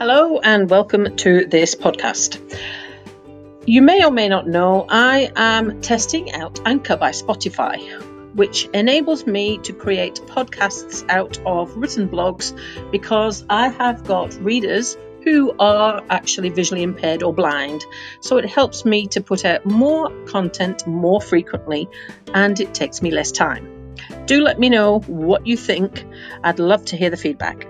Hello and welcome to this podcast. You may or may not know I am testing out Anchor by Spotify, which enables me to create podcasts out of written blogs because I have got readers who are actually visually impaired or blind. So it helps me to put out more content more frequently and it takes me less time. Do let me know what you think. I'd love to hear the feedback.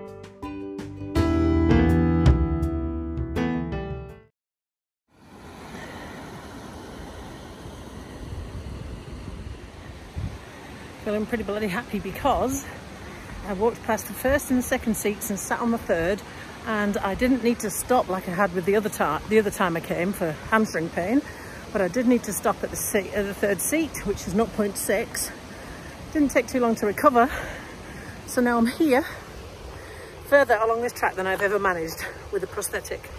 I'm pretty bloody happy because I walked past the first and the second seats and sat on the third, and I didn't need to stop like I had with the other time I came for hamstring pain, but I did need to stop at the third seat, which is 0.6. Didn't take too long to recover, so now I'm here further along this track than I've ever managed with a prosthetic.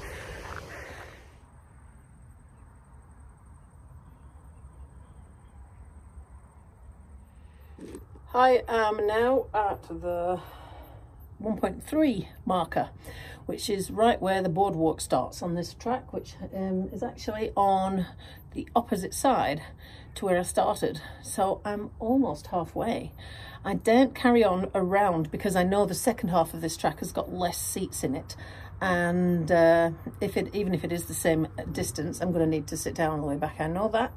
I am now at the 1.3 marker, which is right where the boardwalk starts on this track, which is actually on the opposite side to where I started. So I'm almost halfway. I don't carry on around because I know the second half of this track has got less seats in it. And even if it is the same distance, I'm going to need to sit down all the way back. I know that,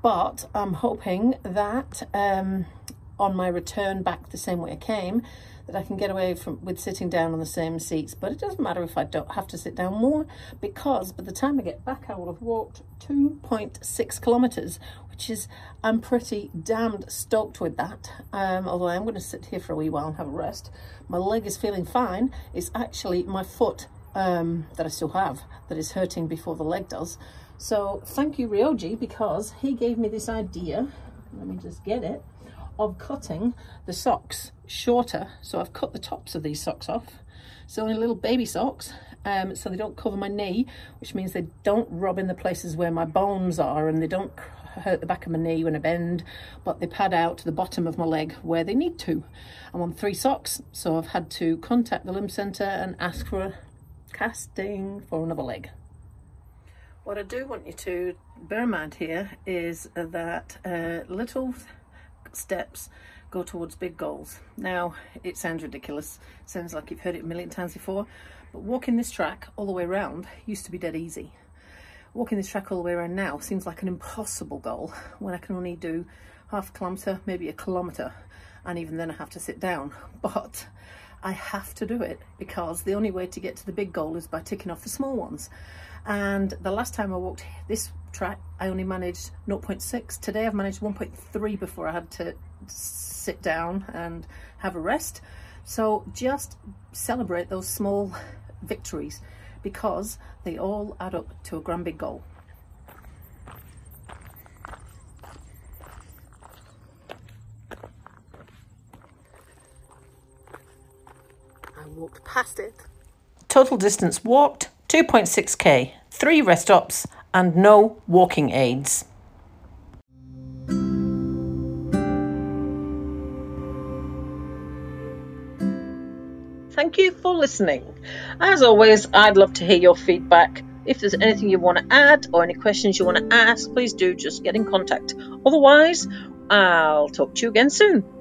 but I'm hoping that on my return back the same way I came, that I can get away with sitting down on the same seats. But it doesn't matter if I don't have to sit down more, because by the time I get back I will have walked 2.6 kilometers, which is, I'm pretty damned stoked with that. Although I'm going to sit here for a wee while and have a rest. My leg is feeling fine. It's actually my foot that I still have that is hurting before the leg does. So thank you, Ryoji, because he gave me this idea, let me just get it, of cutting the socks shorter. So I've cut the tops of these socks off, so only little baby socks, so they don't cover my knee, which means they don't rub in the places where my bones are, and they don't hurt the back of my knee when I bend, but they pad out the bottom of my leg where they need to. I'm on 3 socks, so I've had to contact the limb centre and ask for a casting for another leg. What I do want you to bear in mind here is that little steps go towards big goals. Now, it sounds ridiculous, sounds like you've heard it a million times before, but walking this track all the way around used to be dead easy. Walking this track all the way around now seems like an impossible goal when I can only do half a kilometre, maybe a kilometre, and even then I have to sit down. But I have to do it because the only way to get to the big goal is by ticking off the small ones. And the last time I walked this track I only managed 0.6. Today I've managed 1.3 before I had to sit down and have a rest. So just celebrate those small victories, because they all add up to a grand big goal. I walked past it. Total distance walked 2.6k, 3 rest stops and no walking aids. Thank you for listening. As always, I'd love to hear your feedback. If there's anything you want to add or any questions you want to ask, please do just get in contact. Otherwise, I'll talk to you again soon.